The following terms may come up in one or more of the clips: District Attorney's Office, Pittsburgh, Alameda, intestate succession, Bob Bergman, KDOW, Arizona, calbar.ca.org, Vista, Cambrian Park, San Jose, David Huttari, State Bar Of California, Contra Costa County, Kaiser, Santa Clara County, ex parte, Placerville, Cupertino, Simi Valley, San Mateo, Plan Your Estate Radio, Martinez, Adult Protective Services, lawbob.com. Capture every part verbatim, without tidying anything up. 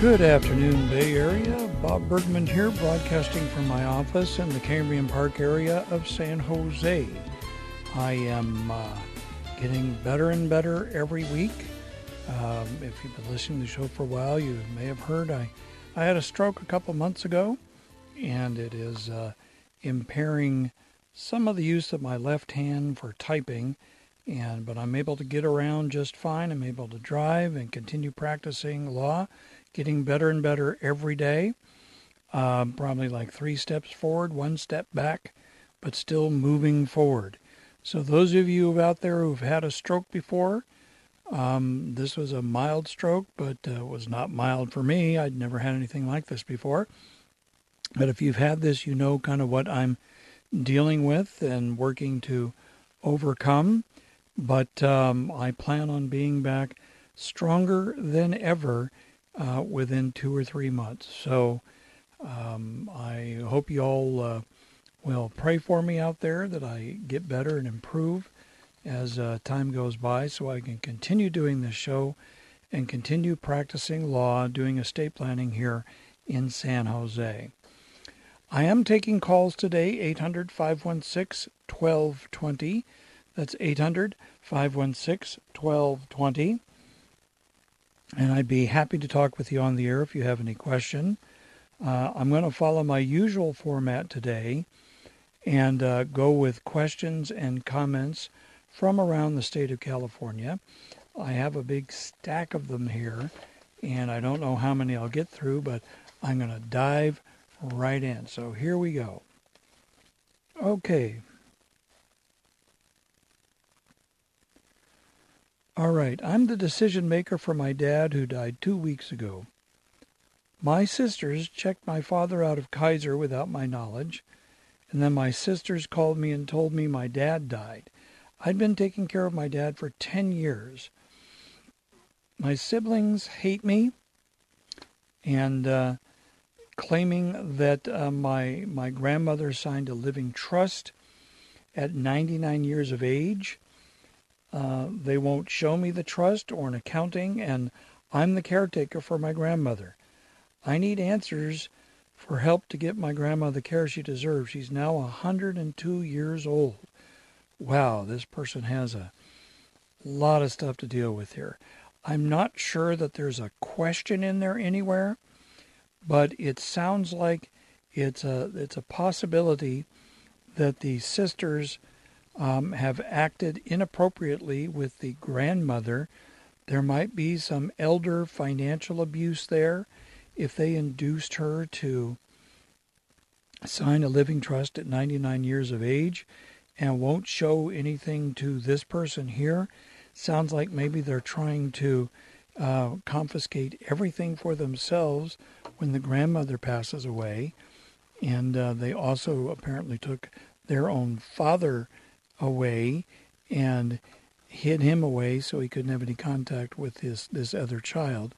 Good afternoon, Bay Area. Bob Bergman here, broadcasting from my office in the Cambrian Park area of San Jose. I am uh, getting better and better every week. Um, if you've been listening to the show for a while, you may have heard I, I had a stroke a couple months ago, and it is uh, impairing some of the use of my left hand for typing, and but I'm able to get around just fine. I'm able to drive and continue practicing law. Getting better and better every day, um, probably like three steps forward, one step back, but still moving forward. So those of you out there who've had a stroke before, um, this was a mild stroke, but uh, it was not mild for me. I'd never had anything like this before. But if you've had this, you know kind of what I'm dealing with and working to overcome. But um, I plan on being back stronger than ever Uh, within two or three months. So um, I hope you all uh, will pray for me out there that I get better and improve as uh, time goes by so I can continue doing this show and continue practicing law, doing estate planning here in San Jose. I am taking calls today, eight hundred, five one six, one two two zero. That's eight hundred, five one six, one two two zero. And I'd be happy to talk with you on the air if you have any question. Uh, I'm going to follow my usual format today and uh, go with questions and comments from around the state of California. I have a big stack of them here, and I don't know how many I'll get through, but I'm going to dive right in. So here we go. Okay. All right, I'm the decision maker for my dad who died two weeks ago. My sisters checked my father out of Kaiser without my knowledge, and then my sisters called me and told me my dad died. I'd been taking care of my dad for ten years. My siblings hate me and uh, claiming that uh, my, my grandmother signed a living trust at ninety-nine years of age. Uh, they won't show me the trust or an accounting, and I'm the caretaker for my grandmother. I need answers for help to get my grandma the care she deserves. She's now one hundred two years old. Wow, this person has a lot of stuff to deal with here. I'm not sure that there's a question in there anywhere, but it sounds like it's a, it's a possibility that the sisters Um, have acted inappropriately with the grandmother. There might be some elder financial abuse there if they induced her to sign a living trust at ninety-nine years of age and won't show anything to this person here. Sounds like maybe they're trying to uh, confiscate everything for themselves when the grandmother passes away. And uh, they also apparently took their own father away and hid him away so he couldn't have any contact with this, this other child.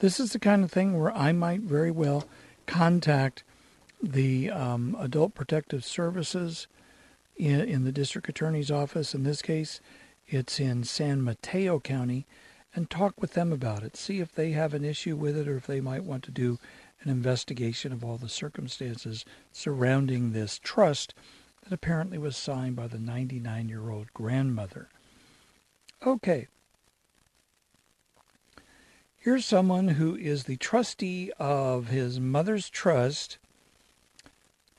This is the kind of thing where I might very well contact the um, Adult Protective Services in, in the District Attorney's Office. In this case, it's in San Mateo County, and talk with them about it. See if they have an issue with it or if they might want to do an investigation of all the circumstances surrounding this trust that apparently was signed by the ninety-nine-year-old grandmother. Okay, Here's someone who is the trustee of his mother's trust.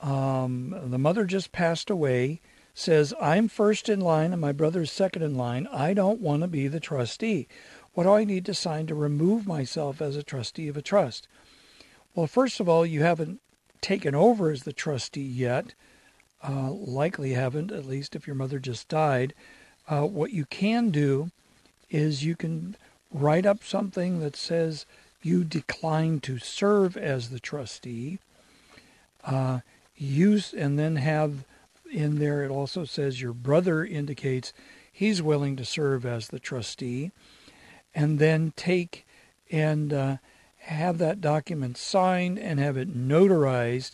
Um, the mother just passed away, says, I'm first in line and my brother's second in line. I don't want to be the trustee. What do I need to sign to remove myself as a trustee of a trust? Well, first of all, you haven't taken over as the trustee yet. Uh, likely haven't, at least if your mother just died. Uh, what you can do is you can write up something that says you decline to serve as the trustee. Uh, use and then have in there, it also says your brother indicates he's willing to serve as the trustee. And then take and uh, have that document signed and have it notarized.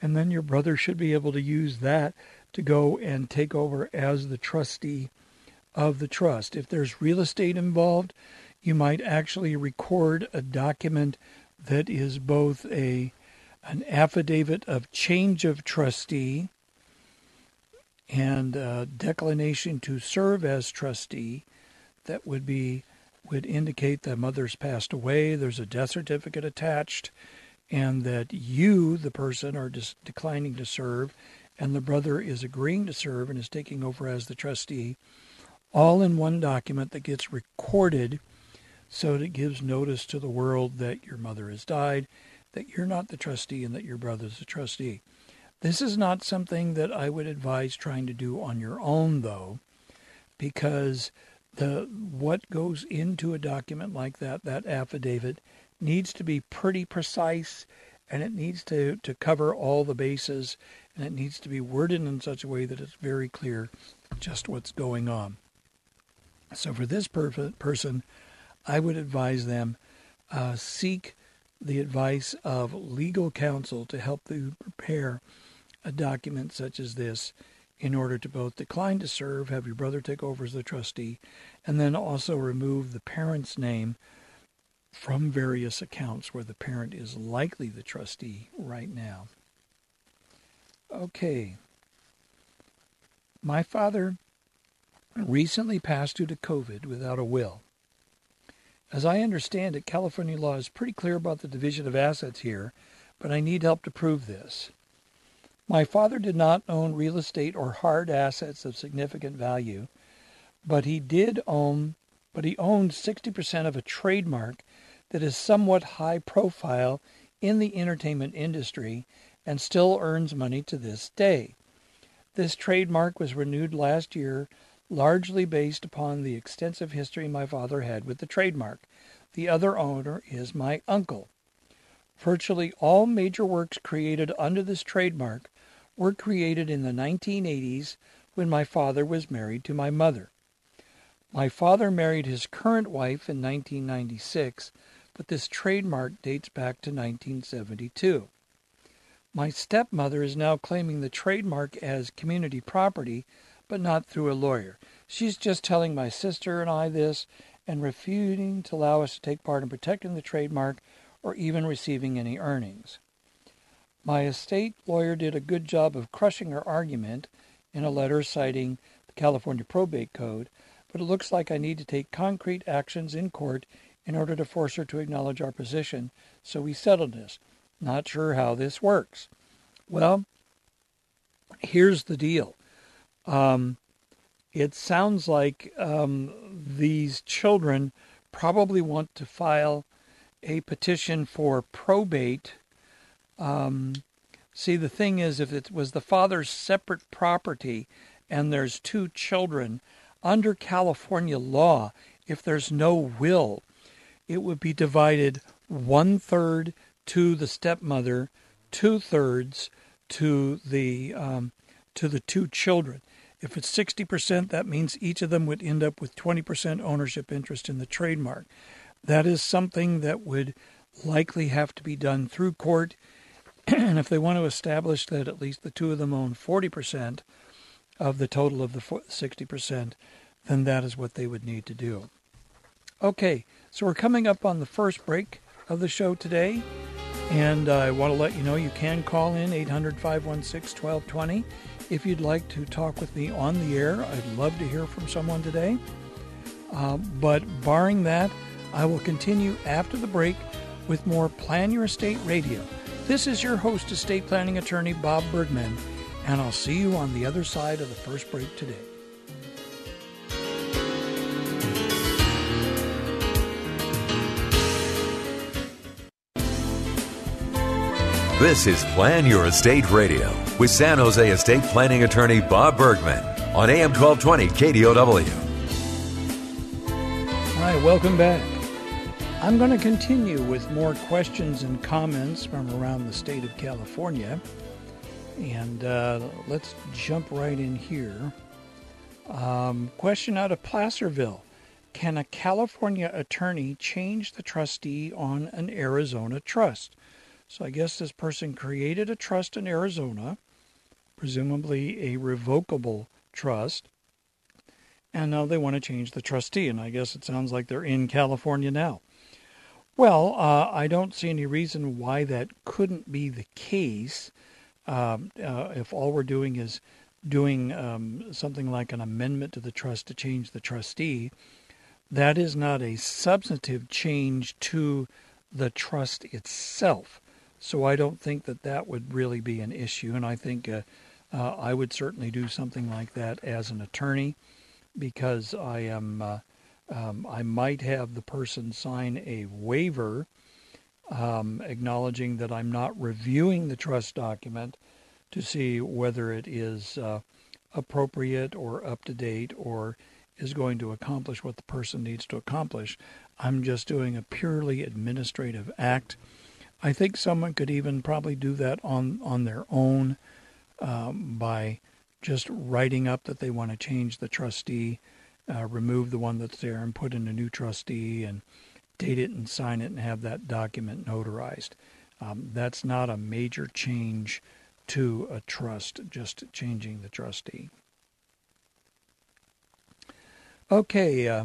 And then your brother should be able to use that to go and take over as the trustee of the trust. If there's real estate involved, you might actually record a document that is both a an affidavit of change of trustee and a declination to serve as trustee. That would be would indicate that mother's passed away, there's a death certificate attached, and that you, the person, are just declining to serve, and the brother is agreeing to serve and is taking over as the trustee, all in one document that gets recorded so that it gives notice to the world that your mother has died, that you're not the trustee, and that your brother's the trustee. This is not something that I would advise trying to do on your own, though, because the what goes into a document like that, that affidavit, needs to be pretty precise, and it needs to, to cover all the bases, and it needs to be worded in such a way that it's very clear just what's going on. So for this per- person, I would advise them uh, seek the advice of legal counsel to help you prepare a document such as this in order to both decline to serve, have your brother take over as the trustee, and then also remove the parent's name from various accounts where the parent is likely the trustee right now. Okay. My father recently passed due to COVID without a will. As I understand it, California law is pretty clear about the division of assets here, but I need help to prove this. My father did not own real estate or hard assets of significant value, but he did own, but he owned sixty percent of a trademark that is somewhat high profile in the entertainment industry and still earns money to this day. This trademark was renewed last year, largely based upon the extensive history my father had with the trademark. The other owner is my uncle. Virtually all major works created under this trademark were created in the nineteen eighties when my father was married to my mother. My father married his current wife in nineteen ninety-six, but this trademark dates back to nineteen seventy-two. My stepmother is now claiming the trademark as community property, but not through a lawyer. She's just telling my sister and I this and refusing to allow us to take part in protecting the trademark or even receiving any earnings. My estate lawyer did a good job of crushing her argument in a letter citing the California Probate Code, but it looks like I need to take concrete actions in court in order to force her to acknowledge our position, so we settled this. Not sure how this works. Well, here's the deal. Um, it sounds like um, these children probably want to file a petition for probate. Um, see, the thing is, if it was the father's separate property and there's two children, under California law, if there's no will, it would be divided one-third to the stepmother, two-thirds to the um, to the two children. If it's sixty percent, that means each of them would end up with twenty percent ownership interest in the trademark. That is something that would likely have to be done through court. And if they want to establish that at least the two of them own forty percent of the total of the sixty percent, then that is what they would need to do. Okay, so we're coming up on the first break of the show today. And I want to let you know you can call in eight hundred, five one six, one two two zero if you'd like to talk with me on the air. I'd love to hear from someone today. Uh, but barring that, I will continue after the break with more Plan Your Estate Radio. This is your host, estate planning attorney Bob Bergman, and I'll see you on the other side of the first break today. This is Plan Your Estate Radio with San Jose estate planning attorney Bob Bergman on A M twelve twenty K D O W. Hi, welcome back. I'm going to continue with more questions and comments from around the state of California. And uh, let's jump right in here. Um, question out of Placerville. Can a California attorney change the trustee on an Arizona trust? So I guess this person created a trust in Arizona, presumably a revocable trust, and now they want to change the trustee, and I guess it sounds like they're in California now. Well, uh, I don't see any reason why that couldn't be the case um, uh, if all we're doing is doing um, something like an amendment to the trust to change the trustee. That is not a substantive change to the trust itself. So I don't think that that would really be an issue, and I think uh, uh, I would certainly do something like that as an attorney, because I am uh, um, I might have the person sign a waiver um, acknowledging that I'm not reviewing the trust document to see whether it is uh, appropriate or up to date or is going to accomplish what the person needs to accomplish. I'm just doing a purely administrative act. I think someone could even probably do that on, on their own um, by just writing up that they want to change the trustee, uh, remove the one that's there and put in a new trustee and date it and sign it and have that document notarized. Um, that's not a major change to a trust, just changing the trustee. Okay, uh,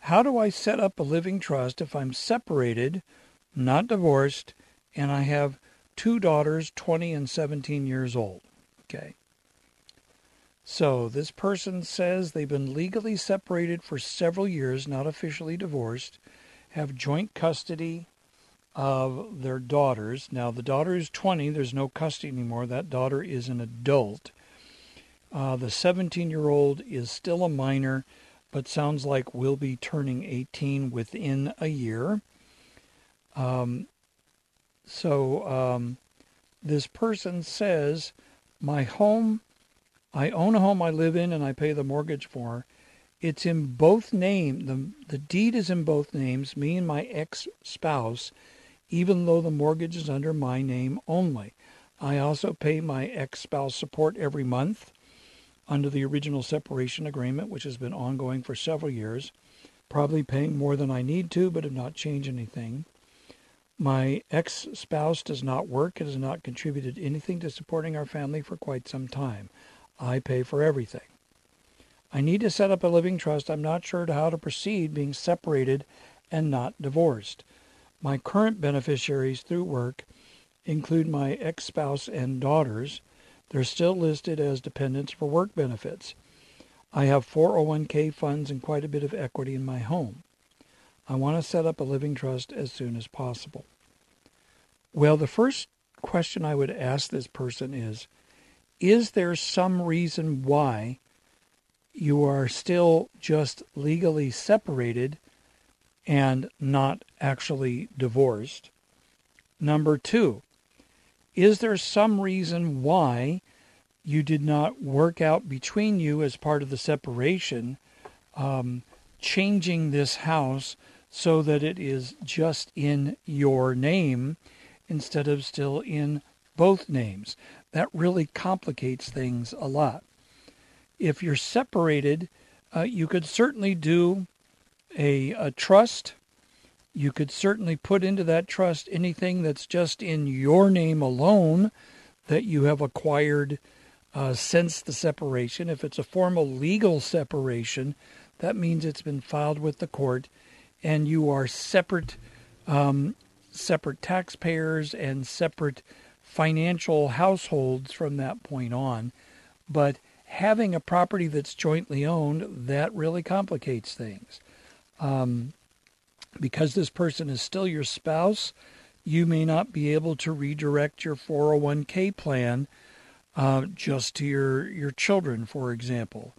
how do I set up a living trust if I'm separated, not divorced, and I have two daughters, twenty and seventeen years old? Okay. So this person says they've been legally separated for several years, not officially divorced, have joint custody of their daughters. Now, the daughter is twenty. There's no custody anymore. That daughter is an adult. Uh, the seventeen-year-old is still a minor, but sounds like will be turning eighteen within a year. Um... So um, this person says, my home, I own a home I live in and I pay the mortgage for. It's in both names. The, the deed is in both names, me and my ex-spouse, even though the mortgage is under my name only. I also pay my ex-spouse support every month under the original separation agreement, which has been ongoing for several years, probably paying more than I need to, but have not changed anything. My ex-spouse does not work and has not contributed anything to supporting our family for quite some time. I pay for everything. I need to set up a living trust. I'm not sure how to proceed being separated and not divorced. My current beneficiaries through work include my ex-spouse and daughters. They're still listed as dependents for work benefits. I have four oh one k funds and quite a bit of equity in my home. I want to set up a living trust as soon as possible. Well, the first question I would ask this person is, is there some reason why you are still just legally separated and not actually divorced? Number two, is there some reason why you did not work out between you as part of the separation, um, changing this house so that it is just in your name instead of still in both names? That really complicates things a lot. If you're separated, uh, you could certainly do a, a trust. You could certainly put into that trust anything that's just in your name alone that you have acquired uh, since the separation. If it's a formal legal separation, that means it's been filed with the court, and you are separate, um, separate taxpayers and separate financial households from that point on. But having a property that's jointly owned, that really complicates things. Um, because this person is still your spouse, you may not be able to redirect your four oh one k plan uh, just to your, your children, for example.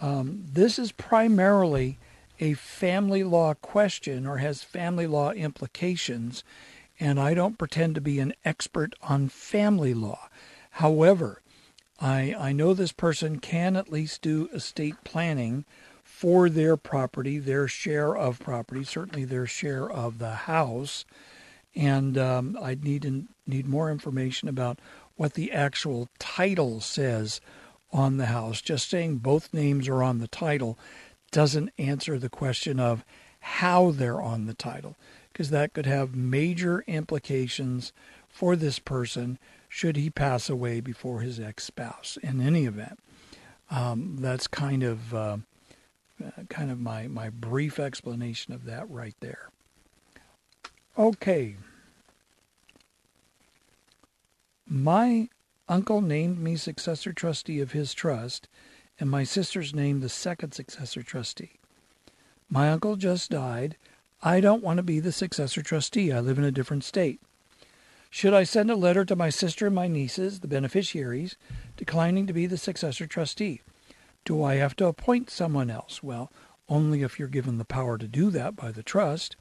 Um, this is primarily a family law question or has family law implications, and I don't pretend to be an expert on family law. However, I, I know this person can at least do estate planning for their property, their share of property, certainly their share of the house. And um, I'd need in, need more information about what the actual title says on the house. Just saying both names are on the title doesn't answer the question of how they're on the title, because that could have major implications for this person should he pass away before his ex-spouse. In any event, um, that's kind of uh, kind of my, my brief explanation of that right there. Okay. My uncle named me successor trustee of his trust, and my sister's named the second successor trustee. My uncle just died. I don't want to be the successor trustee. I live in a different state. Should I send a letter to my sister and my nieces, the beneficiaries, declining to be the successor trustee? Do I have to appoint someone else? Well, only if you're given the power to do that by the trust.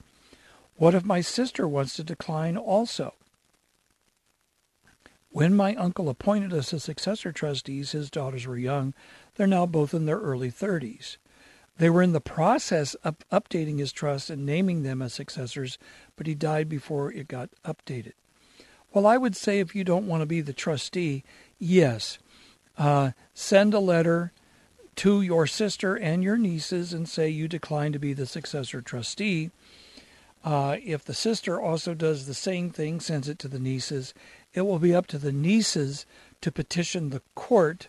What if my sister wants to decline also? When my uncle appointed us as successor trustees, his daughters were young. They're now both in their early thirties. They were in the process of updating his trust and naming them as successors, but he died before it got updated. Well, I would say if you don't want to be the trustee, yes, uh, send a letter to your sister and your nieces and say you decline to be the successor trustee. Uh, if the sister also does the same thing, sends it to the nieces, it will be up to the nieces to petition the court.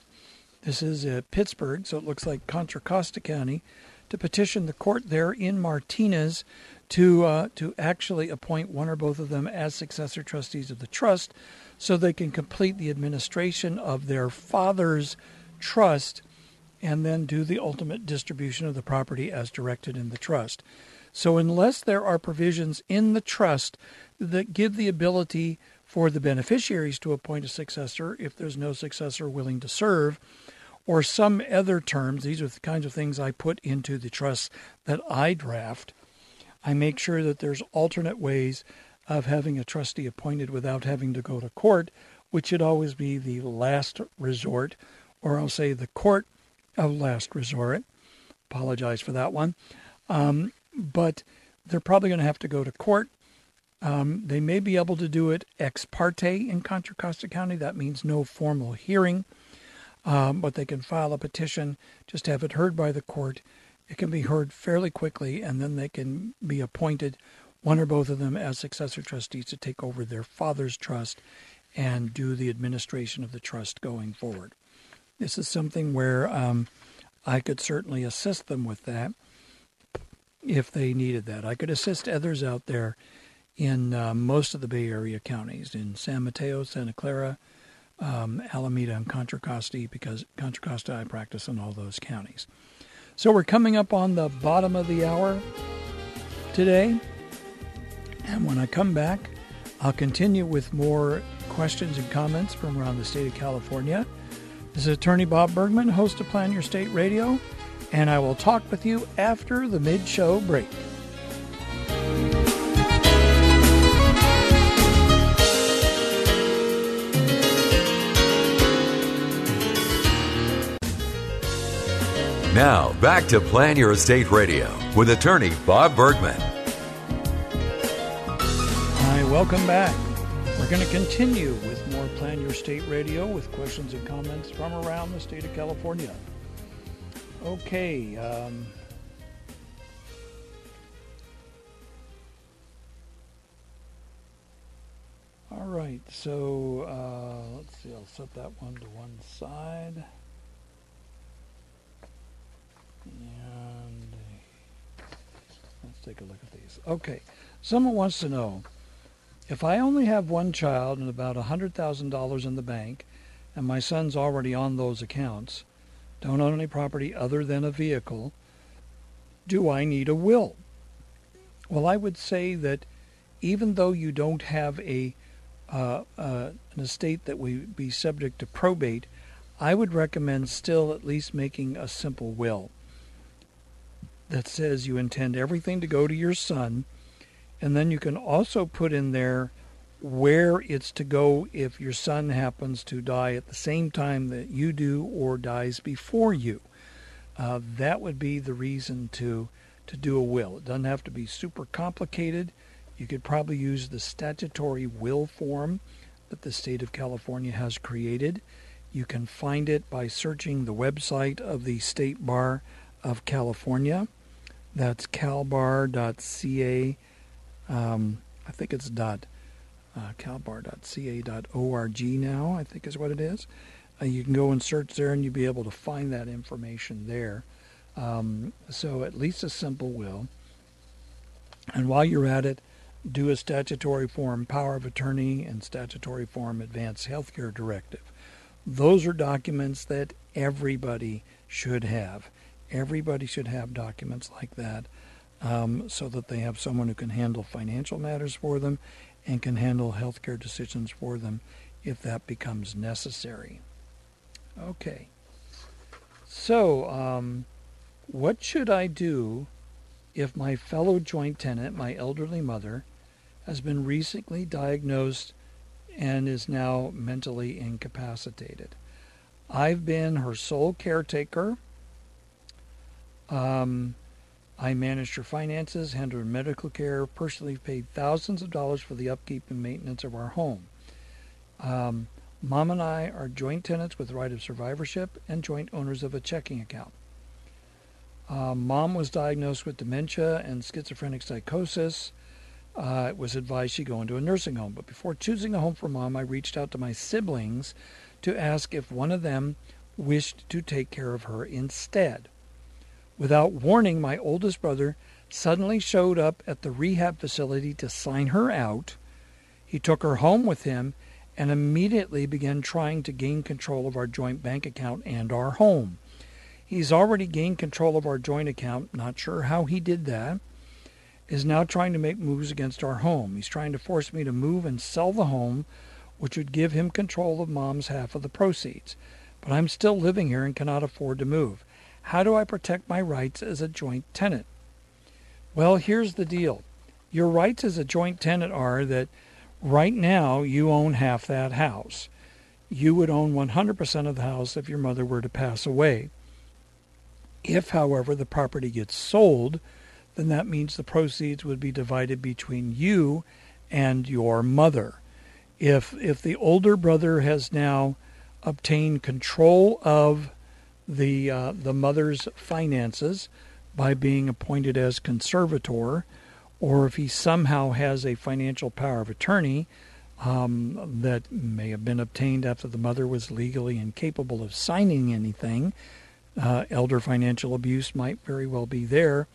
This is uh, Pittsburgh, so it looks like Contra Costa County, to petition the court there in Martinez to uh, to actually appoint one or both of them as successor trustees of the trust so they can complete the administration of their father's trust and then do the ultimate distribution of the property as directed in the trust. So unless there are provisions in the trust that give the ability for the beneficiaries to appoint a successor if there's no successor willing to serve, or some other terms, these are the kinds of things I put into the trusts that I draft. I make sure that there's alternate ways of having a trustee appointed without having to go to court, which should always be the last resort, or I'll say the court of last resort. Apologize for that one. Um, but they're probably going to have to go to court. Um, they may be able to do it ex parte in Contra Costa County. That means no formal hearing, um, but they can file a petition, just have it heard by the court. It can be heard fairly quickly, and then they can be appointed, one or both of them, as successor trustees to take over their father's trust and do the administration of the trust going forward. This is something where um, I could certainly assist them with that. If they needed that, I could assist others out there in uh, most of the Bay Area counties, in San Mateo, Santa Clara, um, Alameda, and Contra Costa, because Contra Costa I practice in all those counties. So we're coming up on the bottom of the hour today, and when I come back, I'll continue with more questions and comments from around the state of California. This is Attorney Bob Bergman, host of Plan Your State Radio. And I will talk with you after the mid-show break. Now, back to Plan Your Estate Radio with Attorney Bob Bergman. Hi, welcome back. We're going to continue with more Plan Your Estate Radio with questions and comments from around the state of California. Okay, um, all right, so uh, let's see, I'll set that one to one side, and let's take a look at these. Okay, someone wants to know, if I only have one child and about one hundred thousand dollars in the bank, and my son's already on those accounts, don't own any property other than a vehicle, do I need a will? Well, I would say that even though you don't have a uh, uh, an estate that would be subject to probate, I would recommend still at least making a simple will that says you intend everything to go to your son, and then you can also put in there where it's to go if your son happens to die at the same time that you do or dies before you. Uh, that would be the reason to to do a will. It doesn't have to be super complicated. You could probably use the statutory will form that the state of California has created. You can find it by searching the website of the State Bar of California. That's calbar dot c a. Um, I think it's dot, uh, calbar dot c a dot org now, I think is what it is. Uh, you can go and search there, and you'll be able to find that information there. Um, so at least a simple will. And while you're at it, do a statutory form power of attorney and statutory form advanced healthcare directive. Those are documents that everybody should have. Everybody should have documents like that, um, so that they have someone who can handle financial matters for them and can handle healthcare decisions for them if that becomes necessary. Okay. So, um, what should I do if my fellow joint tenant, my elderly mother, has been recently diagnosed and is now mentally incapacitated? I've been her sole caretaker. Um, I managed her finances, handled her medical care, personally paid thousands of dollars for the upkeep and maintenance of our home. Um, Mom and I are joint tenants with right of survivorship and joint owners of a checking account. Uh, Mom was diagnosed with dementia and schizophrenic psychosis. Uh, it was advised she go into a nursing home. But before choosing a home for Mom, I reached out to my siblings to ask if one of them wished to take care of her instead. Without warning, my oldest brother suddenly showed up at the rehab facility to sign her out. He took her home with him and immediately began trying to gain control of our joint bank account and our home. He's already gained control of our joint account, not sure how he did that, is now trying to make moves against our home. He's trying to force me to move and sell the home, which would give him control of Mom's half of the proceeds. But I'm still living here and cannot afford to move. How do I protect my rights as a joint tenant? Well, here's the deal. Your rights as a joint tenant are that right now you own half that house. You would own one hundred percent of the house if your mother were to pass away. If, however, the property gets sold, then that means the proceeds would be divided between you and your mother. If if the older brother has now obtained control of the uh, the mother's finances by being appointed as conservator, or if he somehow has a financial power of attorney um, that may have been obtained after the mother was legally incapable of signing anything, Uh, elder financial abuse might very well be there.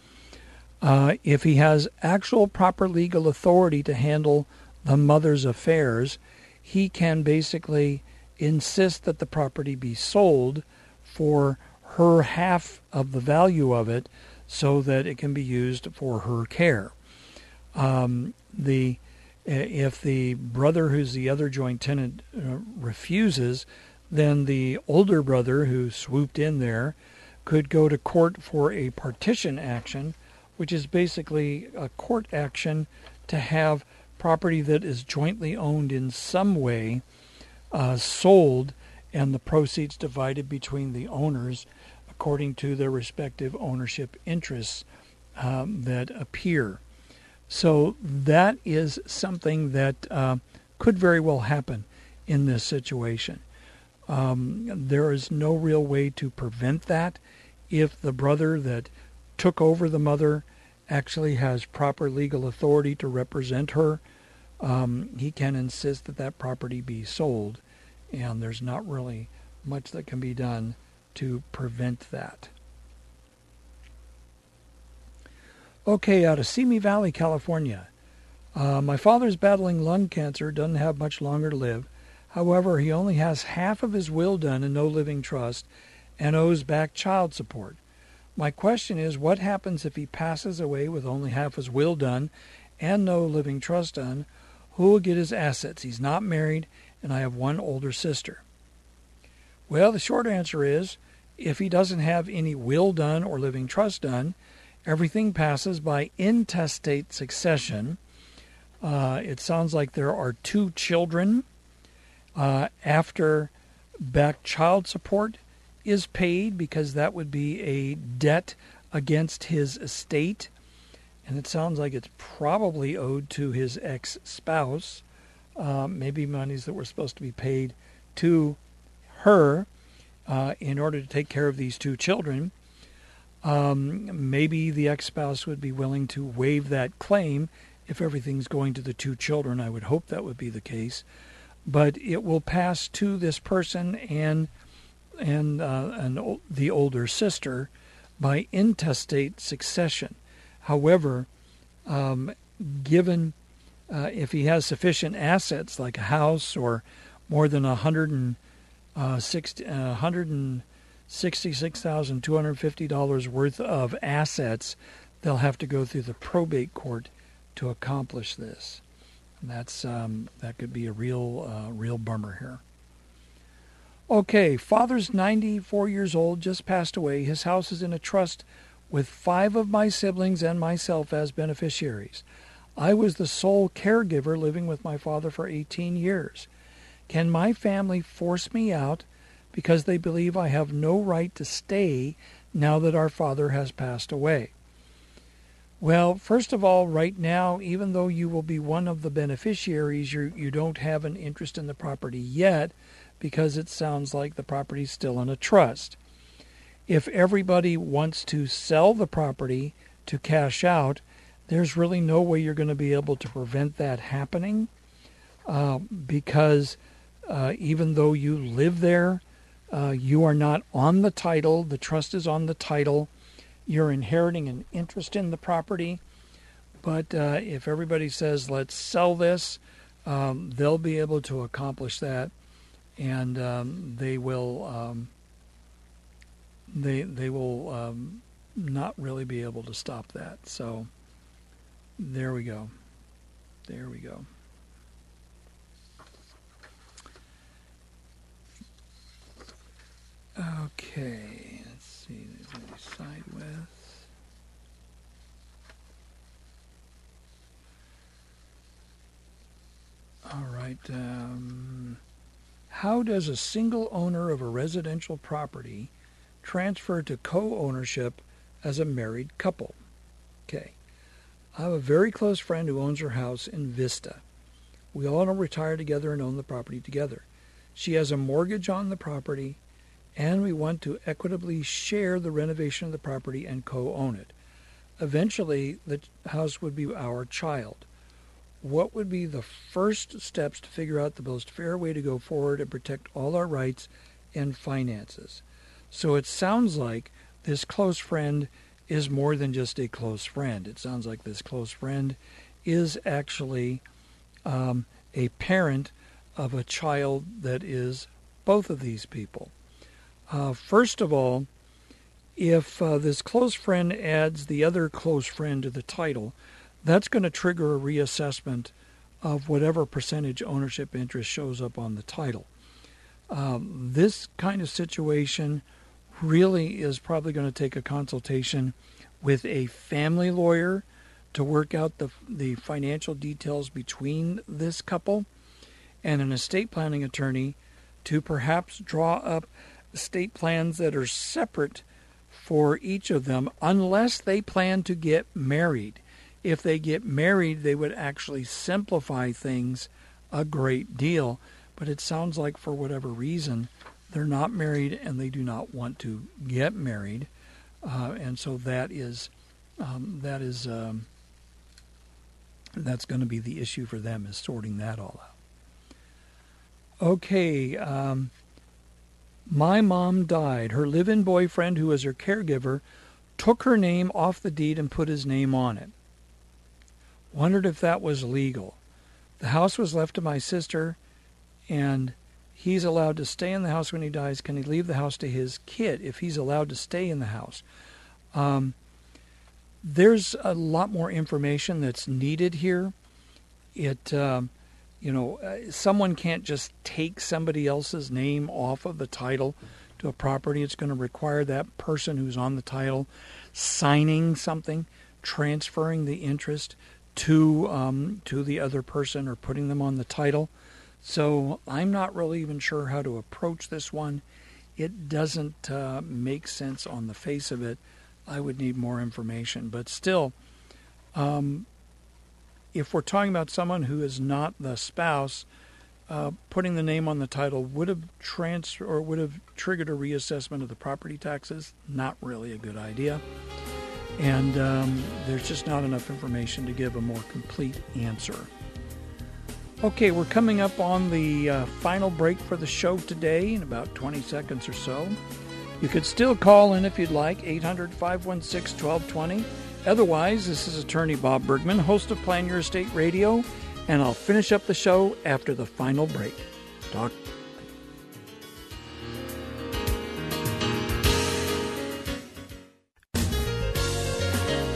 Uh, if he has actual proper legal authority to handle the mother's affairs, he can basically insist that the property be sold for her half of the value of it so that it can be used for her care. Um, the if the brother who's the other joint tenant uh, refuses, then the older brother who swooped in there could go to court for a partition action, which is basically a court action to have property that is jointly owned in some way uh, sold and the proceeds divided between the owners according to their respective ownership interests um, that appear. So that is something that uh, could very well happen in this situation. Um, there is no real way to prevent that if the brother that took over the mother actually has proper legal authority to represent her. Um, he can insist that that property be sold, and there's not really much that can be done to prevent that. Okay, out of Simi Valley, California. Uh, my father's battling lung cancer, doesn't have much longer to live. However, he only has half of his will done and no living trust and owes back child support. My question is, what happens if he passes away with only half his will done and no living trust done? Who will get his assets? He's not married, and I have one older sister. Well, the short answer is, if he doesn't have any will done or living trust done, everything passes by intestate succession. Uh, it sounds like there are two children. Uh, after back child support is paid, because that would be a debt against his estate, and it sounds like it's probably owed to his ex-spouse, uh, maybe monies that were supposed to be paid to her uh, in order to take care of these two children. Um, maybe the ex-spouse would be willing to waive that claim if everything's going to the two children. I would hope that would be the case, but it will pass to this person and and uh, an, the older sister by intestate succession. However, um, given uh, if he has sufficient assets like a house or more than one hundred sixty-six thousand two hundred fifty dollars worth of assets, they'll have to go through the probate court to accomplish this. And that's um, that could be a real, uh, real bummer here. Okay, father's ninety-four years old, just passed away. His house is in a trust with five of my siblings and myself as beneficiaries. I was the sole caregiver living with my father for eighteen years. Can my family force me out because they believe I have no right to stay now that our father has passed away? Well, first of all, right now, even though you will be one of the beneficiaries, you you don't have an interest in the property yet, because it sounds like the property's still in a trust. If everybody wants to sell the property to cash out, there's really no way you're going to be able to prevent that happening, uh, because uh, even though you live there, uh, you are not on the title. The trust is on the title. You're inheriting an interest in the property. But uh, if everybody says, let's sell this, um, they'll be able to accomplish that. And um, they will um, they they will um, not really be able to stop that. So there we go. There we go. Okay, let's see. There's any side with. All right. Um, How does a single owner of a residential property transfer to co-ownership as a married couple? Okay. I have a very close friend who owns her house in Vista. We all retire together and own the property together. She has a mortgage on the property, and we want to equitably share the renovation of the property and co-own it. Eventually, the house would be our child. What would be the first steps to figure out the most fair way to go forward and protect all our rights and finances? So it sounds like this close friend is more than just a close friend. It sounds like this close friend is actually um, a parent of a child that is both of these people. Uh, first of all, if uh, this close friend adds the other close friend to the title, that's going to trigger a reassessment of whatever percentage ownership interest shows up on the title. Um, this kind of situation really is probably going to take a consultation with a family lawyer to work out the, the financial details between this couple, and an estate planning attorney to perhaps draw up estate plans that are separate for each of them, unless they plan to get married. If they get married, they would actually simplify things a great deal. But it sounds like for whatever reason, they're not married and they do not want to get married. Uh, and so that is, um, that is um, that's going to be the issue for them, is sorting that all out. Okay. Um, my mom died. Her live-in boyfriend, who was her caregiver, took her name off the deed and put his name on it. Wondered if that was legal. The house was left to my sister, and he's allowed to stay in the house when he dies. Can he leave the house to his kid if he's allowed to stay in the house? Um, there's a lot more information that's needed here. It, um, you know, someone can't just take somebody else's name off of the title to a property. It's going to require that person who's on the title signing something, transferring the interest to um, to the other person or putting them on the title. So I'm not really even sure how to approach this one. It doesn't uh, make sense on the face of it. I would need more information. But still, um, if we're talking about someone who is not the spouse, uh, putting the name on the title would have trans- or would have triggered a reassessment of the property taxes. Not really a good idea. And um, there's just not enough information to give a more complete answer. Okay, we're coming up on the uh, final break for the show today in about twenty seconds or so. You could still call in if you'd like, eight hundred, five one six, one two two zero. Otherwise, this is Attorney Bob Bergman, host of Plan Your Estate Radio, and I'll finish up the show after the final break. Talk.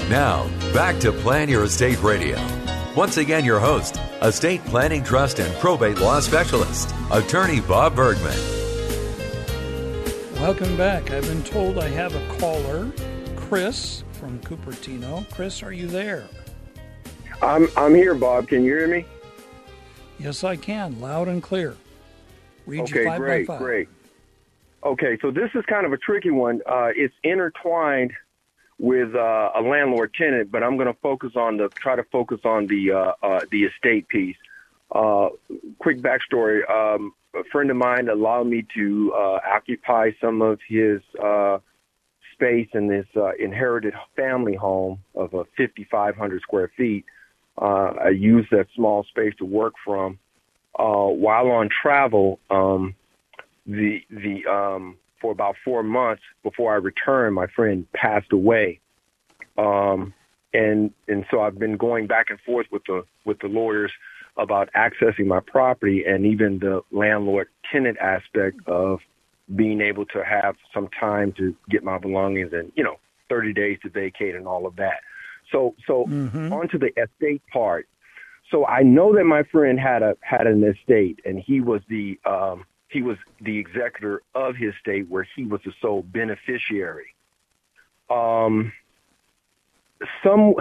Now, back to Plan Your Estate Radio. Once again, your host, estate planning, trust, and probate law specialist, Attorney Bob Bergman. Welcome back. I've been told I have a caller, Chris from Cupertino. Chris, are you there? I'm I'm here, Bob. Can you hear me? Yes, I can, loud and clear. Read okay, you five great, by five. great. Okay, so this is kind of a tricky one. Uh, it's intertwined with uh, a landlord-tenant, but I'm going to focus on the try to focus on the uh, uh, the estate piece. Uh, quick backstory: um, a friend of mine allowed me to uh, occupy some of his uh, space in this uh, inherited family home of uh, fifty-five hundred square feet. Uh, I used that small space to work from uh, while on travel. Um, the the um, For about four months before I returned, my friend passed away, um, and and so I've been going back and forth with the with the lawyers about accessing my property and even the landlord-tenant aspect of being able to have some time to get my belongings and, you know, thirty days to vacate and all of that. So so mm-hmm. on to the estate part. So I know that my friend had a had an estate, and he was the um, He was the executor of his estate, where he was the sole beneficiary. Um, some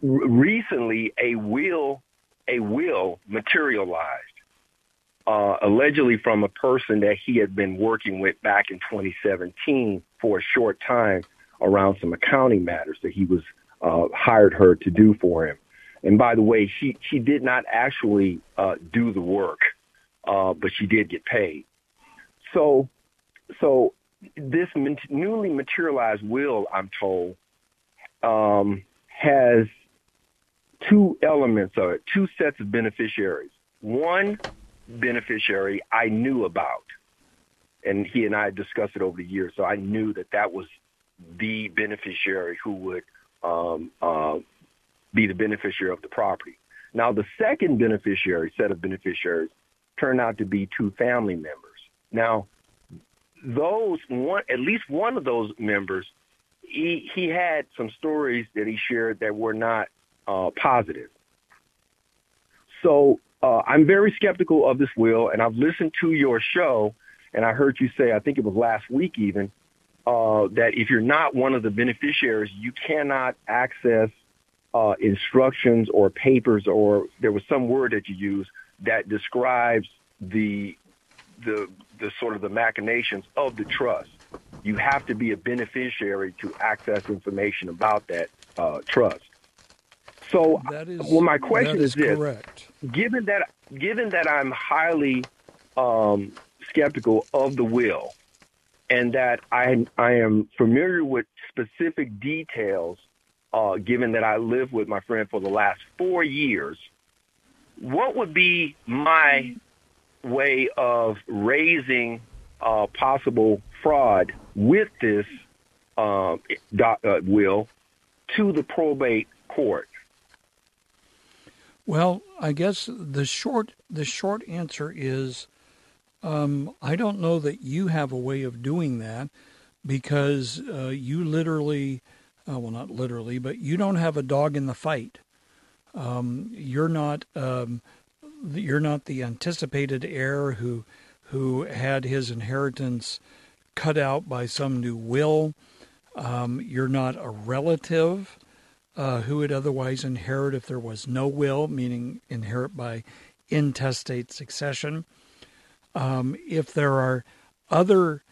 recently, a will, a will materialized, uh, allegedly from a person that he had been working with back in twenty seventeen for a short time around some accounting matters that he was uh, hired her to do for him. And by the way, she she did not actually uh, do the work. Uh, but she did get paid. So, so this newly materialized will, I'm told, um, has two elements of it, two sets of beneficiaries. One beneficiary I knew about, and he and I discussed it over the years, so I knew that that was the beneficiary who would um, uh, be the beneficiary of the property. Now, the second beneficiary, set of beneficiaries, turned out to be two family members. Now, those one, at least one of those members, he he had some stories that he shared that were not uh, positive. So uh, I'm very skeptical of this will, and I've listened to your show, and I heard you say, I think it was last week even, uh, that if you're not one of the beneficiaries, you cannot access uh, instructions or papers, or there was some word that you used that describes the, the the sort of the machinations of the trust. You have to be a beneficiary to access information about that uh, trust. So, that is, well, my question is, is this: correct. Given that, given that I'm highly um, skeptical of the will, and that I I am familiar with specific details, uh, given that I lived with my friend for the last four years. What would be my way of raising uh, possible fraud with this uh, doc, uh, will to the probate court? Well, I guess the short the short answer is um, I don't know that you have a way of doing that, because uh, you literally uh, well, not literally, but you don't have a dog in the fight. Um, you're not um, you're not the anticipated heir who who had his inheritance cut out by some new will. Um, you're not a relative uh, who would otherwise inherit if there was no will, meaning inherit by intestate succession. Um, if there are other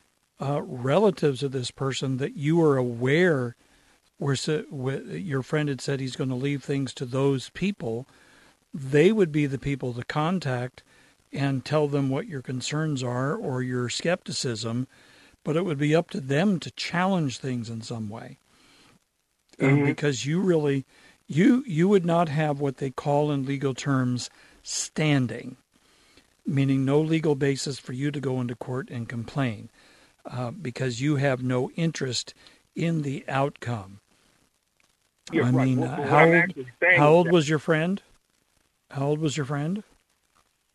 uh, relatives of this person that you are aware were, your friend had said he's going to leave things to those people, they would be the people to contact and tell them what your concerns are or your skepticism, but it would be up to them to challenge things in some way. Mm-hmm. um, because you really, you you would not have what they call in legal terms standing, meaning no legal basis for you to go into court and complain uh, because you have no interest in the outcome. You're I right. mean, well, uh, how, old, how old was your friend? How old was your friend?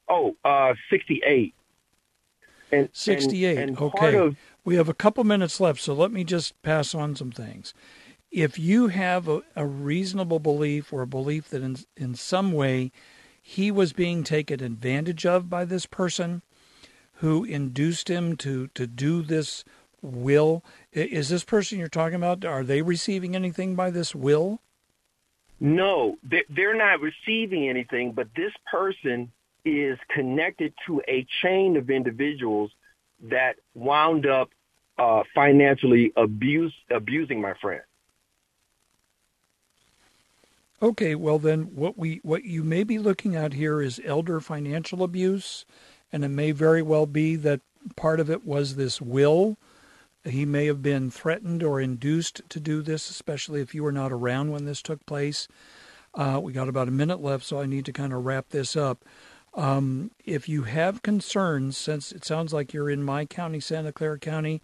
Oh, uh, sixty-eight. And, sixty-eight, and, and okay. Of... We have a couple minutes left, so let me just pass on some things. If you have a, a reasonable belief or a belief that in, in some way he was being taken advantage of by this person who induced him to, to do this will, is this person you're talking about, are they receiving anything by this will? No, they're not receiving anything, but this person is connected to a chain of individuals that wound up uh, financially abuse, abusing my friend. Okay, well then what we what you may be looking at here is elder financial abuse, and it may very well be that part of it was this will. He may have been threatened or induced to do this, especially if you were not around when this took place. Uh, we got about a minute left, so I need to kind of wrap this up. Um, if you have concerns, since it sounds like you're in my county, Santa Clara County,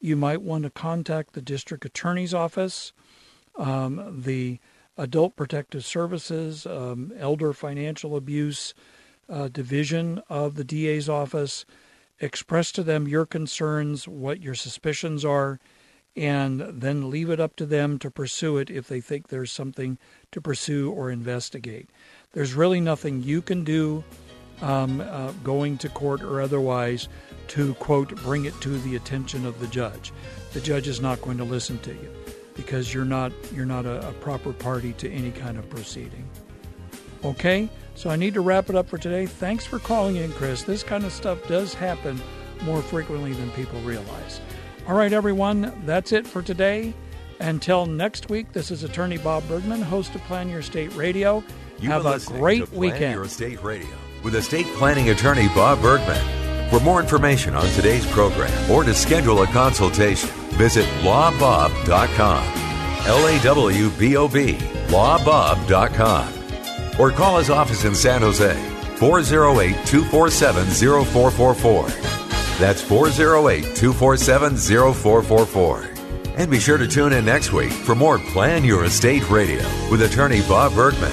you might want to contact the District Attorney's Office, um, the Adult Protective Services, um, Elder Financial Abuse uh, Division of the D A's office. Express to them your concerns, what your suspicions are, and then leave it up to them to pursue it if they think there's something to pursue or investigate. There's really nothing you can do um, uh, going to court or otherwise to, quote, bring it to the attention of the judge. The judge is not going to listen to you because you're not you're not a, a proper party to any kind of proceeding. Okay, so I need to wrap it up for today. Thanks for calling in, Chris. This kind of stuff does happen more frequently than people realize. All right, everyone, that's it for today. Until next week, this is Attorney Bob Bergman, host of Plan Your Estate Radio. You've Have a great to Plan weekend. Plan Your Estate Radio with estate planning attorney Bob Bergman. For more information on today's program or to schedule a consultation, visit law bob dot com. L A W B O B, law bob dot com. Or call his office in San Jose, four oh eight, two four seven, oh four four four. That's four oh eight, two four seven, oh four four four. And be sure to tune in next week for more Plan Your Estate Radio with attorney Bob Bergman.